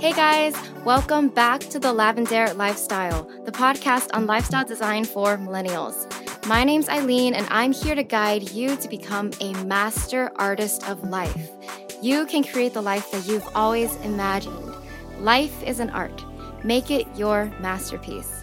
Hey guys, welcome back to The Lavendaire Lifestyle, the podcast on lifestyle design for millennials. My name's Aileen, and I'm here to guide you to become a master artist of life. You can create the life that you've always imagined. Life is an art. Make it your masterpiece.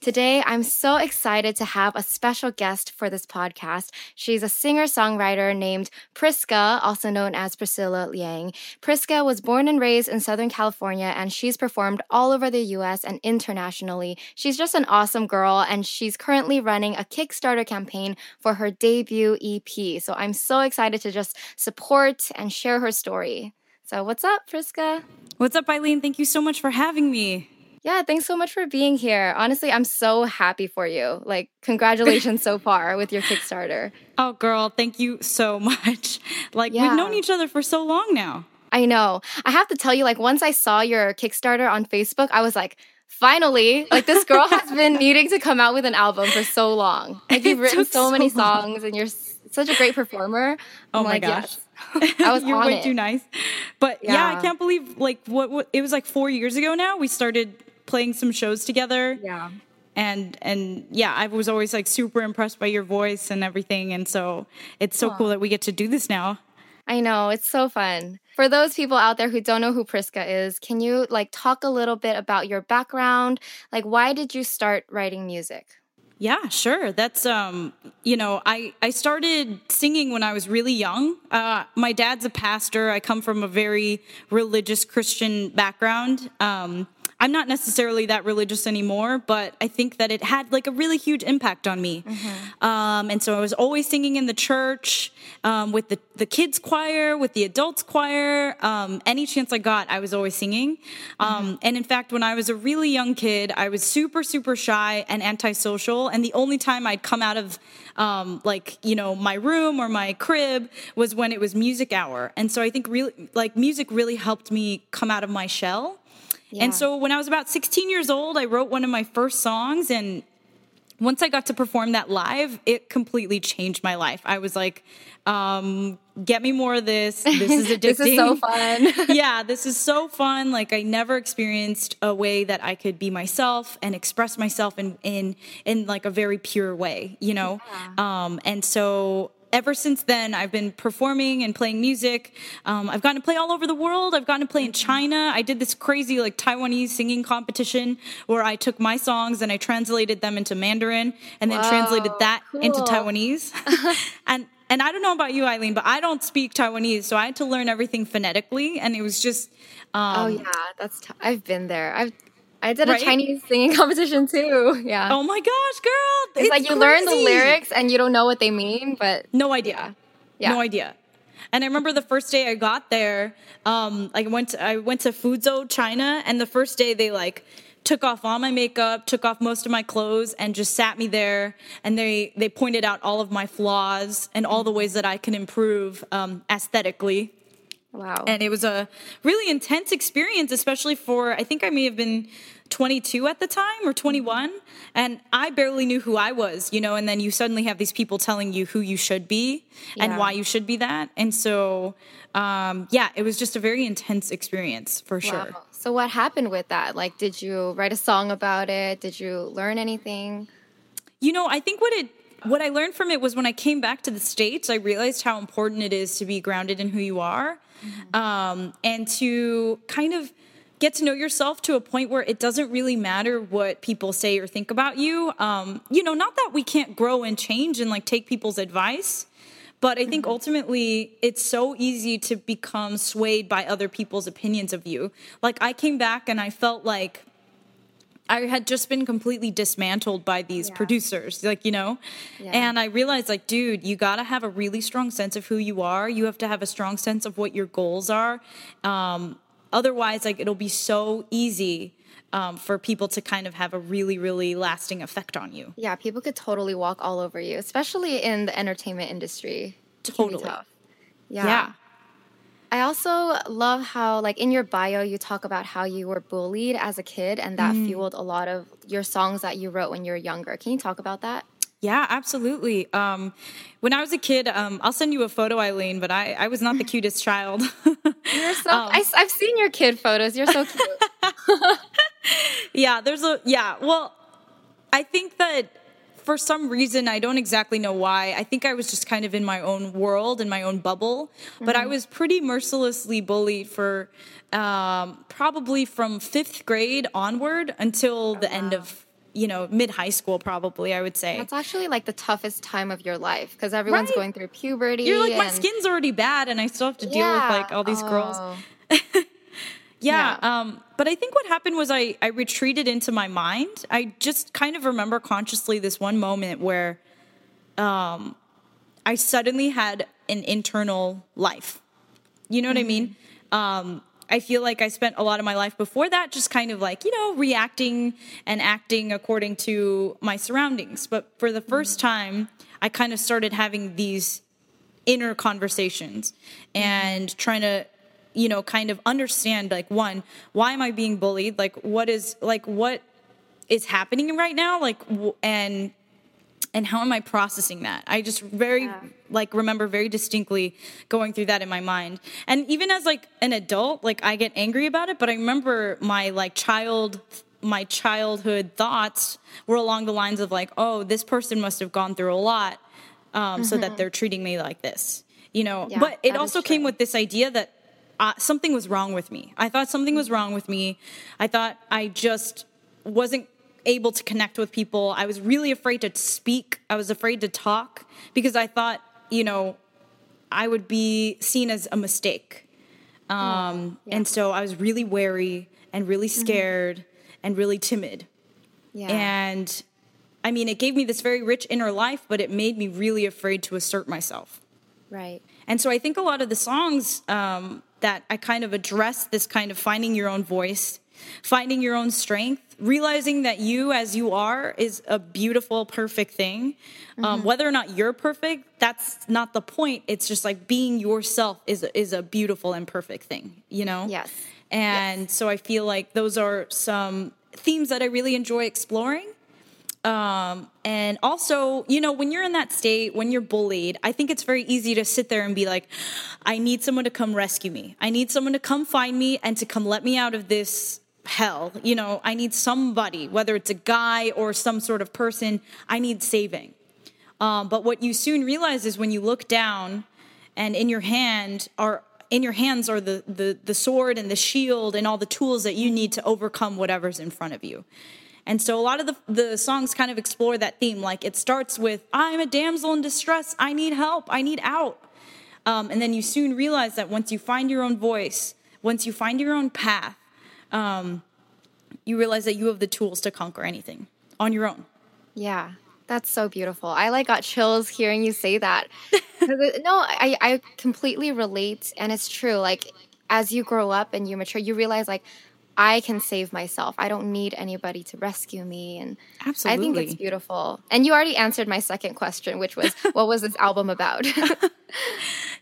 Today, I'm so excited to have a special guest for this podcast. She's a singer-songwriter named Prisca, also known as Priscilla Liang. Prisca was born and raised in Southern California, and she's performed all over the U.S. and internationally. She's just an awesome girl, and she's currently running a Kickstarter campaign for her debut EP. So I'm so excited to just support and share her story. So what's up, Prisca? What's up, Aileen? Thank you so much for having me. Yeah, thanks so much for being here. Honestly, I'm so happy for you. Like, congratulations so far with your Kickstarter. Oh, girl, thank you so much. We've known each other for so long now. I know. I have to tell you, once I saw your Kickstarter on Facebook, I was like, finally, this girl has been needing to come out with an album for so long. You've written so many songs and you're such a great performer. Oh my gosh. Yes. I was You're on way it. Too nice. But yeah, I can't believe, it was 4 years ago now, we started playing some shows together. Yeah. And I was always super impressed by your voice and everything. And so it's so cool that we get to do this now. I know. It's so fun. For those people out there who don't know who Prisca is, can you talk a little bit about your background? Why did you start writing music? Yeah, sure. That's, I started singing when I was really young. My dad's a pastor. I come from a very religious Christian background. I'm not necessarily that religious anymore, but I think that it had a really huge impact on me. Mm-hmm. And so I was always singing in the church, with the kids choir, with the adults choir. Any chance I got, I was always singing. Mm-hmm. And in fact, when I was a really young kid, I was super, super shy and antisocial. And the only time I'd come out of my room or my crib was when it was music hour. And so I think really music really helped me come out of my shell. Yeah. And so when I was about 16 years old, I wrote one of my first songs. And once I got to perform that live, it completely changed my life. I was like, get me more of this. This is addicting. This is so fun. Yeah, this is so fun. I never experienced a way that I could be myself and express myself in a very pure way, you know? Yeah. And so ever since then, I've been performing and playing music. I've gotten to play all over the world. I've gotten to play in China. I did this crazy Taiwanese singing competition where I took my songs and I translated them into Mandarin and then translated that into Taiwanese. And I don't know about you, Aileen, but I don't speak Taiwanese, so I had to learn everything phonetically. And it was just that's I've been there. I did a Chinese singing competition too. Yeah. Oh my gosh, girl. It's you crazy. Learn the lyrics and you don't know what they mean, but no idea. Yeah. No idea. And I remember the first day I got there, I went to Fuzhou, China, and the first day they took off all my makeup, took off most of my clothes, and just sat me there. And they pointed out all of my flaws and all the ways that I can improve aesthetically. Wow. And it was a really intense experience, especially I think I may have been 22 at the time or 21. And I barely knew who I was, and then you suddenly have these people telling you who you should be and why you should be that. And so, it was just a very intense experience for sure. Wow. So what happened with that? Did you write a song about it? Did you learn anything? I think what I learned from it was when I came back to the States, I realized how important it is to be grounded in who you are, and to kind of get to know yourself to a point where it doesn't really matter what people say or think about you. Not that we can't grow and change and take people's advice, but I think ultimately it's so easy to become swayed by other people's opinions of you. I came back and I felt like I had just been completely dismantled by these producers, and I realized, dude, you got to have a really strong sense of who you are. You have to have a strong sense of what your goals are. Otherwise, it'll be so easy for people to kind of have a really, really lasting effect on you. Yeah, people could totally walk all over you, especially in the entertainment industry. Totally. Yeah. I also love how, in your bio, you talk about how you were bullied as a kid and that fueled a lot of your songs that you wrote when you were younger. Can you talk about that? Yeah, absolutely. When I was a kid, I'll send you a photo, Aileen, but I was not the cutest child. You're so, I've seen your kid photos. You're so cute. Well, I think that for some reason, I don't exactly know why. I think I was just kind of in my own world, in my own bubble. Mm-hmm. But I was pretty mercilessly bullied for probably from 5th grade onward until the end of, mid-high school, probably, I would say. That's actually, like, the toughest time of your life, because everyone's going through puberty. You're like, my skin's already bad, and I still have to deal with, like, all these girls. But I think what happened was I retreated into my mind. I just kind of remember consciously this one moment where I suddenly had an internal life. You know what I mean? I feel like I spent a lot of my life before that just kind of like, reacting and acting according to my surroundings. But for the first time, I kind of started having these inner conversations and trying to, kind of understand, like, one, why am I being bullied? Like, what is happening right now? Like, and how am I processing that? I just remember very distinctly going through that in my mind. And even as like an adult, like I get angry about it, but I remember my childhood thoughts were along the lines of like, oh, this person must have gone through a lot so that they're treating me like this, But it also came with this idea that something was wrong with me. I thought something was wrong with me. I thought I just wasn't able to connect with people. I was really afraid to speak. I was afraid to talk because I thought, I would be seen as a mistake. And so I was really wary and really scared and really timid. Yeah. And I mean, it gave me this very rich inner life, but it made me really afraid to assert myself. Right. And so I think a lot of the songs that I kind of address this kind of finding your own voice, finding your own strength, realizing that you as you are is a beautiful, perfect thing. Whether or not you're perfect, that's not the point. It's just like being yourself is a beautiful and perfect thing, Yes. And so I feel like those are some themes that I really enjoy exploring. And also, when you're in that state, when you're bullied, I think it's very easy to sit there and be like, I need someone to come rescue me. I need someone to come find me and to come let me out of this hell. I need somebody, whether it's a guy or some sort of person, I need saving. But what you soon realize is when you look down and in your hands are the sword and the shield and all the tools that you need to overcome whatever's in front of you. And so a lot of the songs kind of explore that theme. Like it starts with, I'm a damsel in distress. I need help. I need out. And then you soon realize that once you find your own voice, once you find your own path, you realize that you have the tools to conquer anything on your own. Yeah, that's so beautiful. I got chills hearing you say that. I completely relate. And it's true. Like as you grow up and you mature, you realize I can save myself. I don't need anybody to rescue me. And absolutely. I think it's beautiful. And you already answered my second question, which was, what was this album about?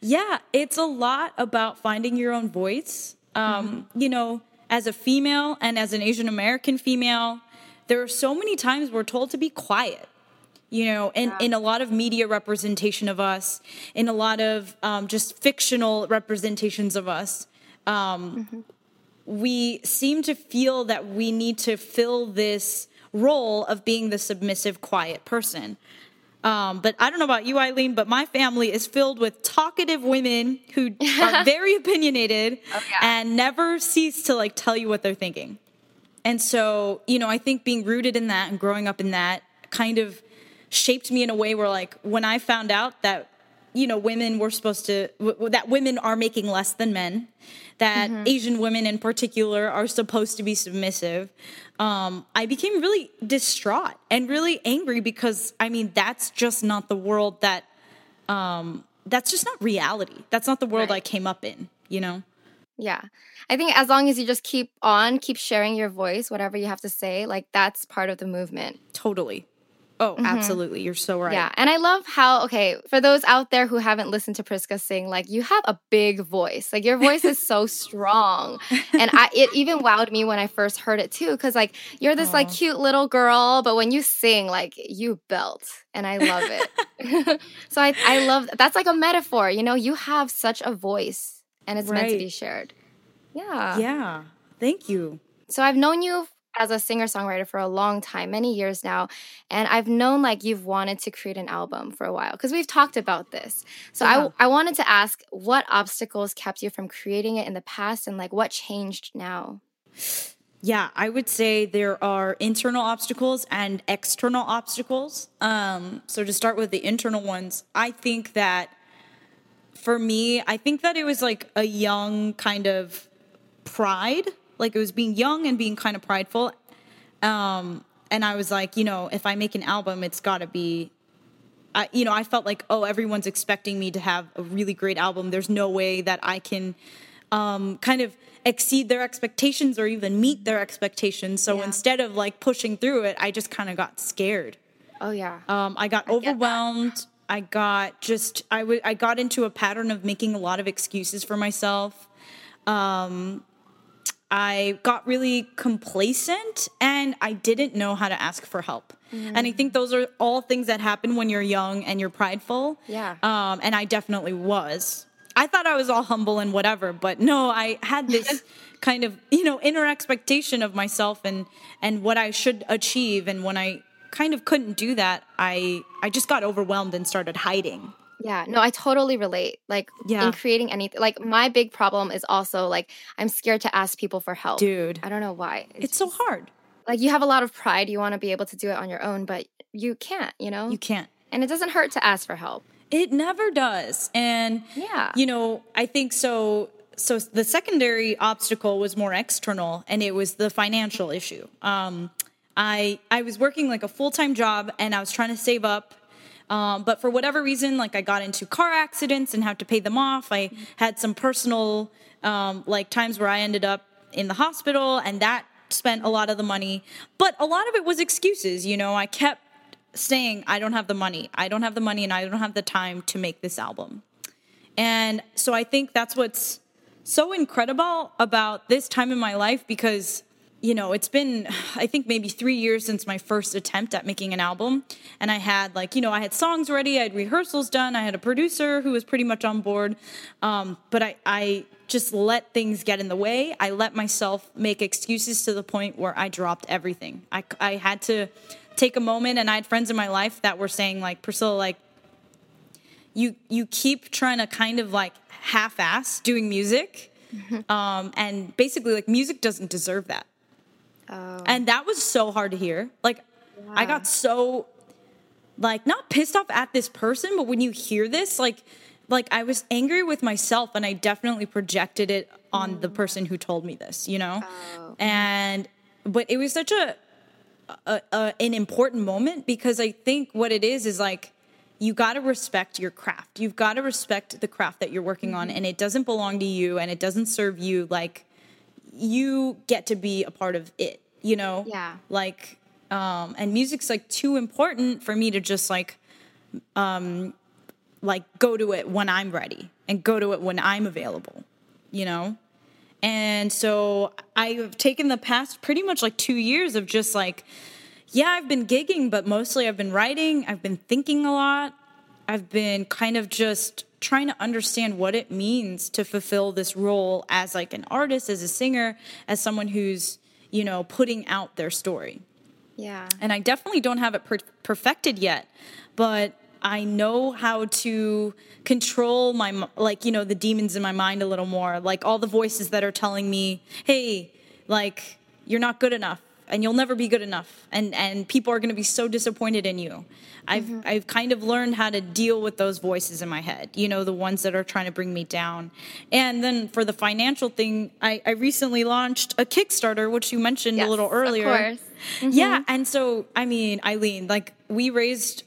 Yeah, it's a lot about finding your own voice. As a female and as an Asian American female, there are so many times we're told to be quiet. In a lot of media representation of us, in a lot of just fictional representations of us, we seem to feel that we need to fill this role of being the submissive, quiet person. But I don't know about you, Aileen, but my family is filled with talkative women who are very opinionated and never cease to tell you what they're thinking. And so, I think being rooted in that and growing up in that kind of shaped me in a way where when I found out that women were supposed to, that women are making less than men, that Asian women in particular are supposed to be submissive. I became really distraught and really angry because, that's just not the world that, that's just not reality. That's not the world I came up in, Yeah. I think as long as you just keep sharing your voice, whatever you have to say, that's part of the movement. Totally. Oh, mm-hmm. Absolutely. You're so right. Yeah. And I love how, okay, for those out there who haven't listened to Prisca sing, like, you have a big voice. Like, your voice is so strong. And it even wowed me when I first heard it too. Cause like, you're this like cute little girl, but when you sing, like, you belt. And I love it. So I love, that's like a metaphor, you know, you have such a voice and it's meant to be shared. Yeah. Yeah. Thank you. So I've known you as a singer-songwriter for a long time, many years now. And I've known like you've wanted to create an album for a while because we've talked about this. So I wanted to ask what obstacles kept you from creating it in the past and like what changed now? Yeah, I would say there are internal obstacles and external obstacles. So to start with the internal ones, I think that it was like a young kind of pride. Like, it was being young and being kind of prideful. And I was like, you know, if I make an album, it's got to be, you know, I felt like, oh, everyone's expecting me to have a really great album. There's no way that I can kind of exceed their expectations or even meet their expectations. So instead of like pushing through it, I just kind of got scared. Oh, yeah. I got overwhelmed. I got into a pattern of making a lot of excuses for myself. I got really complacent and I didn't know how to ask for help. Mm. And I think those are all things that happen when you're young and you're prideful. Yeah. And I definitely was. I thought I was all humble and whatever, but no, I had this kind of, you know, inner expectation of myself and what I should achieve. And when I kind of couldn't do that, I just got overwhelmed and started hiding. Yeah, no, I totally relate. Like, in creating anything, like, my big problem is also, like, I'm scared to ask people for help. Dude. I don't know why. It's just so hard. Like, you have a lot of pride. You want to be able to do it on your own, but you can't, you know? You can't. And it doesn't hurt to ask for help. It never does. And, you know, I think so. So the secondary obstacle was more external, and it was the financial issue. I was working, like, a full-time job, and I was trying to save up. But for whatever reason, like, I got into car accidents and had to pay them off. I had some personal, like, times where I ended up in the hospital, and that spent a lot of the money. But a lot of it was excuses, you know. I kept saying, I don't have the money, and I don't have the time to make this album. And so I think that's what's so incredible about this time in my life, because, you know, it's been, I think, maybe 3 years since my first attempt at making an album. And I had, like, you know, I had songs ready. I had rehearsals done. I had a producer who was pretty much on board. But I just let things get in the way. I let myself make excuses to the point where I dropped everything. I had to take a moment, and I had friends in my life that were saying, like, Priscilla, like, you keep trying to kind of, like, half-ass doing music. And basically, like, music doesn't deserve that. Oh. And that was so hard to hear. Like, I got so, like, not pissed off at this person, but when you hear this, like I was angry with myself, and I definitely projected it on the person who told me this, you know? Oh. And, but it was such an important moment, because I think what it is like, you got to respect your craft. You've got to respect the craft that you're working on, and it doesn't belong to you, and it doesn't serve you. Like, you get to be a part of it, you know? Yeah. Like, and music's, like, too important for me to just, like, go to it when I'm ready and go to it when I'm available, you know? And so I've taken the past pretty much, like, 2 years of just, like, yeah, I've been gigging, but mostly I've been writing. I've been thinking a lot. I've been kind of just trying to understand what it means to fulfill this role as, like, an artist, as a singer, as someone who's, you know, putting out their story. Yeah. And I definitely don't have it perfected yet, but I know how to control my, like, you know, the demons in my mind a little more, like all the voices that are telling me, hey, like, you're not good enough. And you'll never be good enough, and people are going to be so disappointed in you. I've kind of learned how to deal with those voices in my head, you know, the ones that are trying to bring me down. And then for the financial thing, I recently launched a Kickstarter, which you mentioned a little earlier. Of course. Mm-hmm. Yeah, and so, I mean, Aileen, like, we raised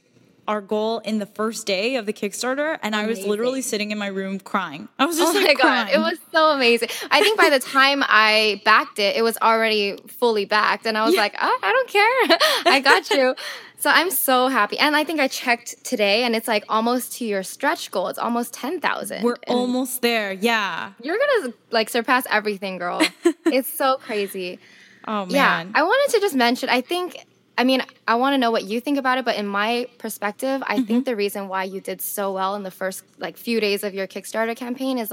our goal in the first day of the Kickstarter, and I was literally sitting in my room crying. I was just crying. God, it was so amazing. I think by the time I backed it, it was already fully backed, and I was like, oh, I don't care. I got you. So I'm so happy. And I think I checked today, and it's like almost to your stretch goal. It's almost 10,000. We're almost there. Yeah. You're going to like surpass everything, girl. It's so crazy. Oh, man. Yeah. I wanted to just mention, I want to know what you think about it, but in my perspective, I think the reason why you did so well in the first few days of your Kickstarter campaign is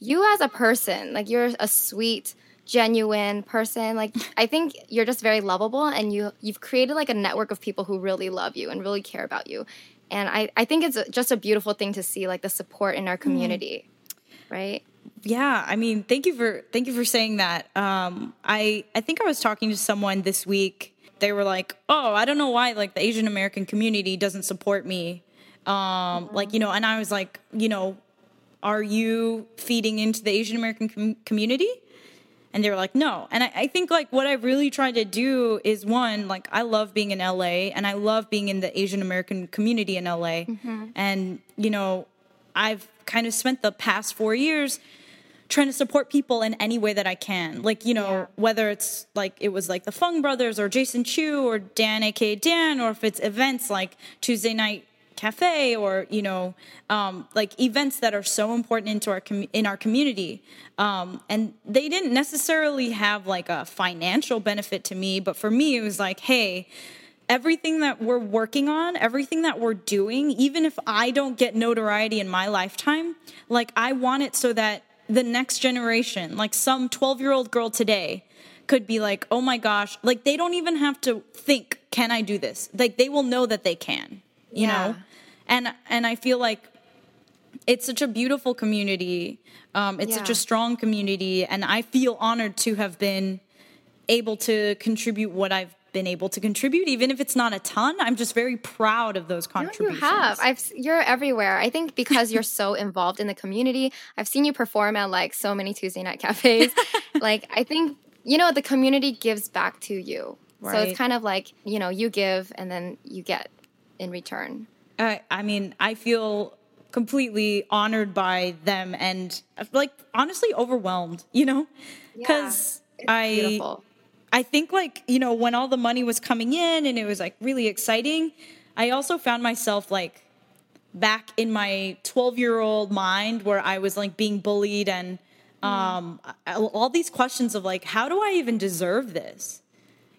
you as a person, you're a sweet, genuine person. I think you're just very lovable, and you've created a network of people who really love you and really care about you. And I think it's just a beautiful thing to see the support in our community, right? Yeah, thank you for saying that. I think I was talking to someone this week. They were like, oh, I don't know why, the Asian American community doesn't support me. And I was like, are you feeding into the Asian American community? And they were like, no. And I think, what I really tried to do is, one, I love being in LA, and I love being in the Asian American community in LA. Mm-hmm. And, I've kind of spent the past 4 years trying to support people in any way that I can. Whether it's it was the Fung Brothers or Jason Chu or Dan, aka Dan, or if it's events like Tuesday Night Cafe or, events that are so important into in our community. And they didn't necessarily have a financial benefit to me, but for me, it was hey, everything that we're working on, everything that we're doing, even if I don't get notoriety in my lifetime, I want it so that the next generation, some 12-year-old girl today could be oh my gosh, they don't even have to think, can I do this? They will know that they can, you know? And I feel it's such a beautiful community. It's such a strong community. And I feel honored to have been able to contribute what I've been able to contribute, even if it's not a ton. I'm just very proud of those contributions. You have. You're everywhere. I think because you're so involved in the community. I've seen you perform at so many Tuesday night cafes. I think, the community gives back to you. Right. So it's kind of you give and then you get in return. I feel completely honored by them and honestly overwhelmed, because it's beautiful. I think when all the money was coming in and it was really exciting, I also found myself back in my 12-year-old mind where I was being bullied and all these questions of how do I even deserve this?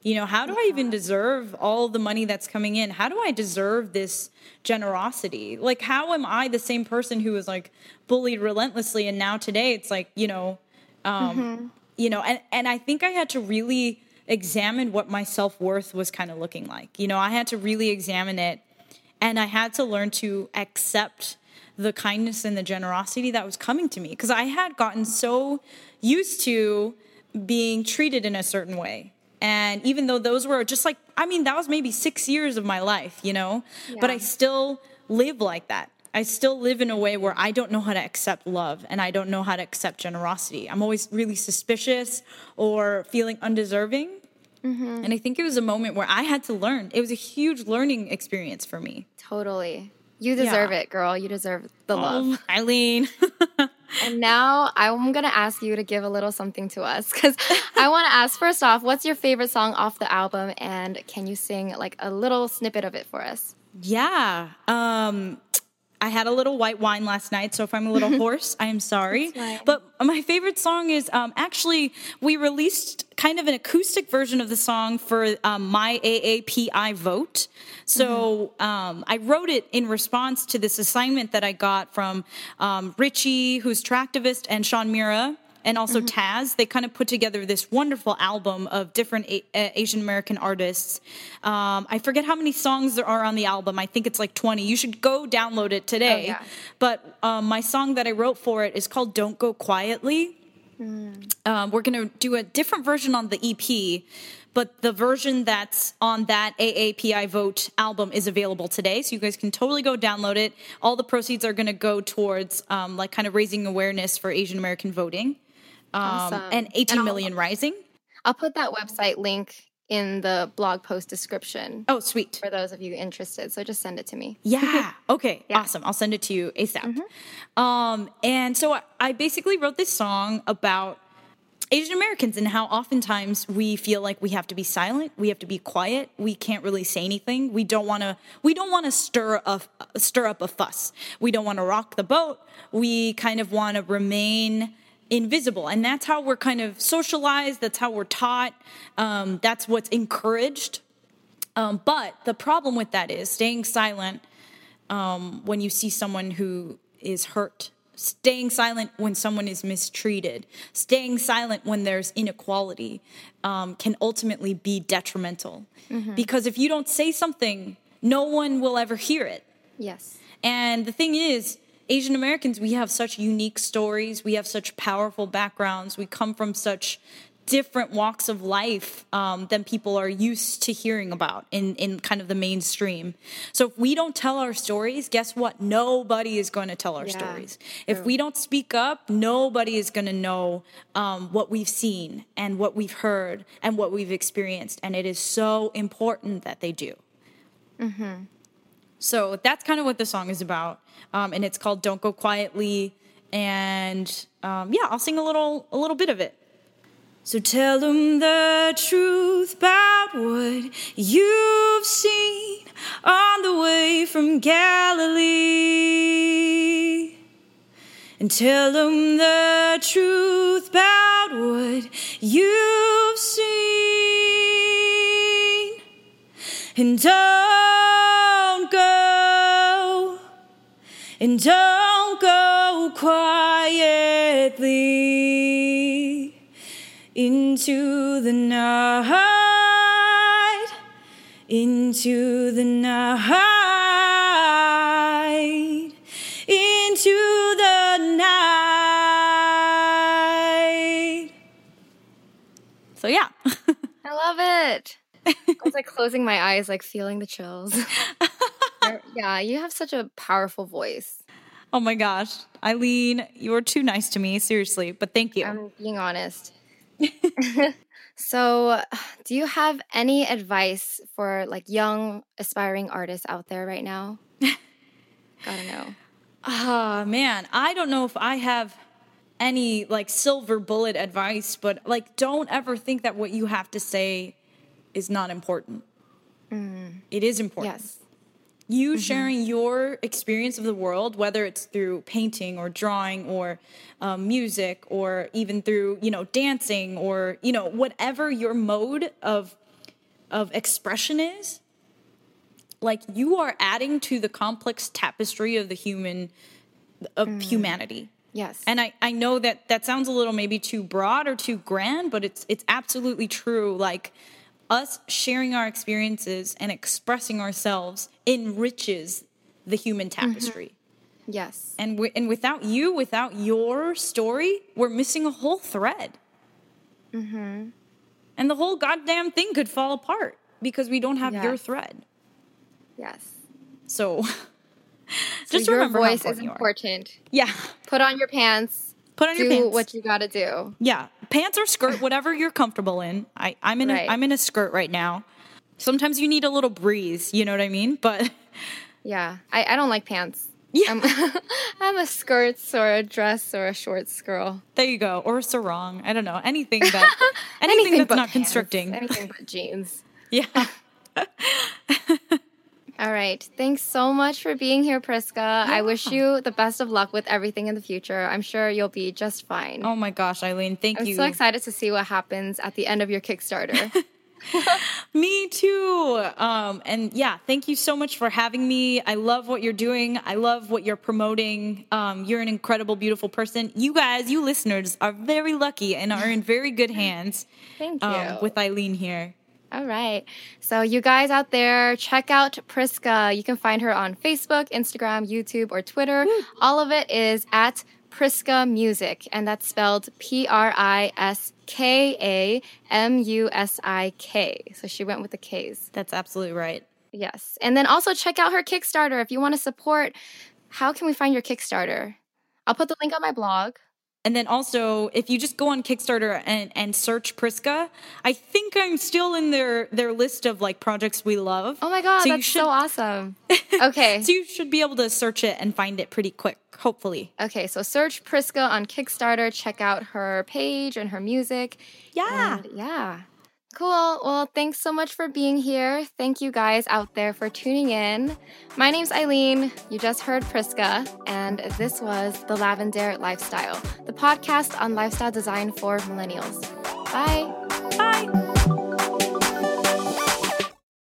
How do I even deserve all the money that's coming in? How do I deserve this generosity? How am I the same person who was bullied relentlessly and now today it's and I think I had to really examine what my self-worth was kind of looking like. I had to really examine it, and I had to learn to accept the kindness and the generosity that was coming to me, because I had gotten so used to being treated in a certain way. And even though those were that was maybe 6 years of my life, but I still live like that. I still live in a way where I don't know how to accept love and I don't know how to accept generosity. I'm always really suspicious or feeling undeserving. Mm-hmm. And I think it was a moment where I had to learn. It was a huge learning experience for me. Totally. You deserve it, girl. You deserve the love. Aileen. And now I'm going to ask you to give a little something to us, because I want to ask, first off, what's your favorite song off the album? And can you sing a little snippet of it for us? Yeah. I had a little white wine last night, so if I'm a little hoarse, I am sorry. But my favorite song is actually we released kind of an acoustic version of the song for My AAPI Vote. So I wrote it in response to this assignment that I got from Richie, who's Tractivist, and Sean Mira, and also Taz. They kind of put together this wonderful album of different Asian American artists. I forget how many songs there are on the album. I think it's 20. You should go download it today. Oh, yeah. But my song that I wrote for it is called Don't Go Quietly. We're going to do a different version on the EP, but the version that's on that AAPI Vote album is available today, so you guys can totally go download it. All the proceeds are going to go towards kind of raising awareness for Asian American voting. Awesome. And 18 Million Rising. I'll put that website link in the blog post description. Oh, sweet. For those of you interested. So just send it to me. Yeah. Okay. Yeah. Awesome. I'll send it to you ASAP. Mm-hmm. And so I basically wrote this song about Asian Americans and how oftentimes we feel like we have to be silent, we have to be quiet, we can't really say anything. We don't want to stir up a fuss. We don't want to rock the boat. We kind of want to remain invisible, and that's how we're kind of socialized. That's how we're taught. That's what's encouraged. But the problem with that is staying silent when you see someone who is hurt. Staying silent when someone is mistreated, staying silent when there's inequality can ultimately be detrimental. Mm-hmm. Because if you don't say something, no one will ever hear it. Yes. And the thing is, Asian Americans, we have such unique stories. We have such powerful backgrounds. We come from such different walks of life than people are used to hearing about in kind of the mainstream. So if we don't tell our stories, guess what? Nobody is going to tell our stories. True. If we don't speak up, nobody is going to know what we've seen and what we've heard and what we've experienced. And it is so important that they do. Mm-hmm. So that's kind of what the song is about. And it's called Don't Go Quietly. And I'll sing a little bit of it. So tell them the truth about what you've seen on the way from Galilee. And tell them the truth about what you've seen. And don't go quietly into the night, into the night. So yeah. I love it. I was like closing my eyes, like feeling the chills. Yeah, you have such a powerful voice. Oh my gosh. Aileen, you are too nice to me, seriously, but thank you. I'm being honest. So, do you have any advice for like young aspiring artists out there right now? Gotta know. Man, I don't know if I have any like silver bullet advice, but like don't ever think that what you have to say is not important. Mm. It is important. Yes. You mm-hmm. sharing your experience of the world, whether it's through painting or drawing or music or even through, dancing or, whatever your mode of expression is, like you are adding to the complex tapestry of the humanity. Yes. And I know that sounds a little maybe too broad or too grand, but it's absolutely true. Like, us sharing our experiences and expressing ourselves enriches the human tapestry. Mm-hmm. Yes. And without your story, we're missing a whole thread. Mm-hmm. And the whole goddamn thing could fall apart because we don't have your thread. Yes. So just remember your voice is important. Yeah. Put on your pants. Do what you gotta do. Yeah. Pants or skirt, whatever you're comfortable in. I'm in a skirt right now. Sometimes you need a little breeze, you know what I mean? But yeah. I don't like pants. Yeah. I'm a skirts or a dress or a shorts girl. There you go. Or a sarong. I don't know. Anything that anything that's but not pants. Constricting. Anything but jeans. Yeah. All right. Thanks so much for being here, Prisca. Yeah. I wish you the best of luck with everything in the future. I'm sure you'll be just fine. Oh my gosh, Aileen. Thank you. I'm so excited to see what happens at the end of your Kickstarter. Me too. Thank you so much for having me. I love what you're doing. I love what you're promoting. You're an incredible, beautiful person. You guys, you listeners, are very lucky and are in very good hands. Thank you. With Aileen here. All right. So you guys out there, check out Prisca. You can find her on Facebook, Instagram, YouTube, or Twitter. Woo. All of it is at Prisca Music, and that's spelled Priskamusik. So she went with the Ks. That's absolutely right. Yes. And then also check out her Kickstarter if you want to support. How can we find your Kickstarter? I'll put the link on my blog. And then also, if you just go on Kickstarter and search Prisca, I think I'm still in their list of, like, projects we love. Oh, my God, so that's so awesome. Okay. So you should be able to search it and find it pretty quick, hopefully. Okay, so search Prisca on Kickstarter. Check out her page and her music. Yeah. And yeah. Cool. Well, thanks so much for being here. Thank you guys out there for tuning in. My name's Aileen. You just heard Prisca, and this was The Lavendaire Lifestyle, the podcast on lifestyle design for millennials. Bye. Bye.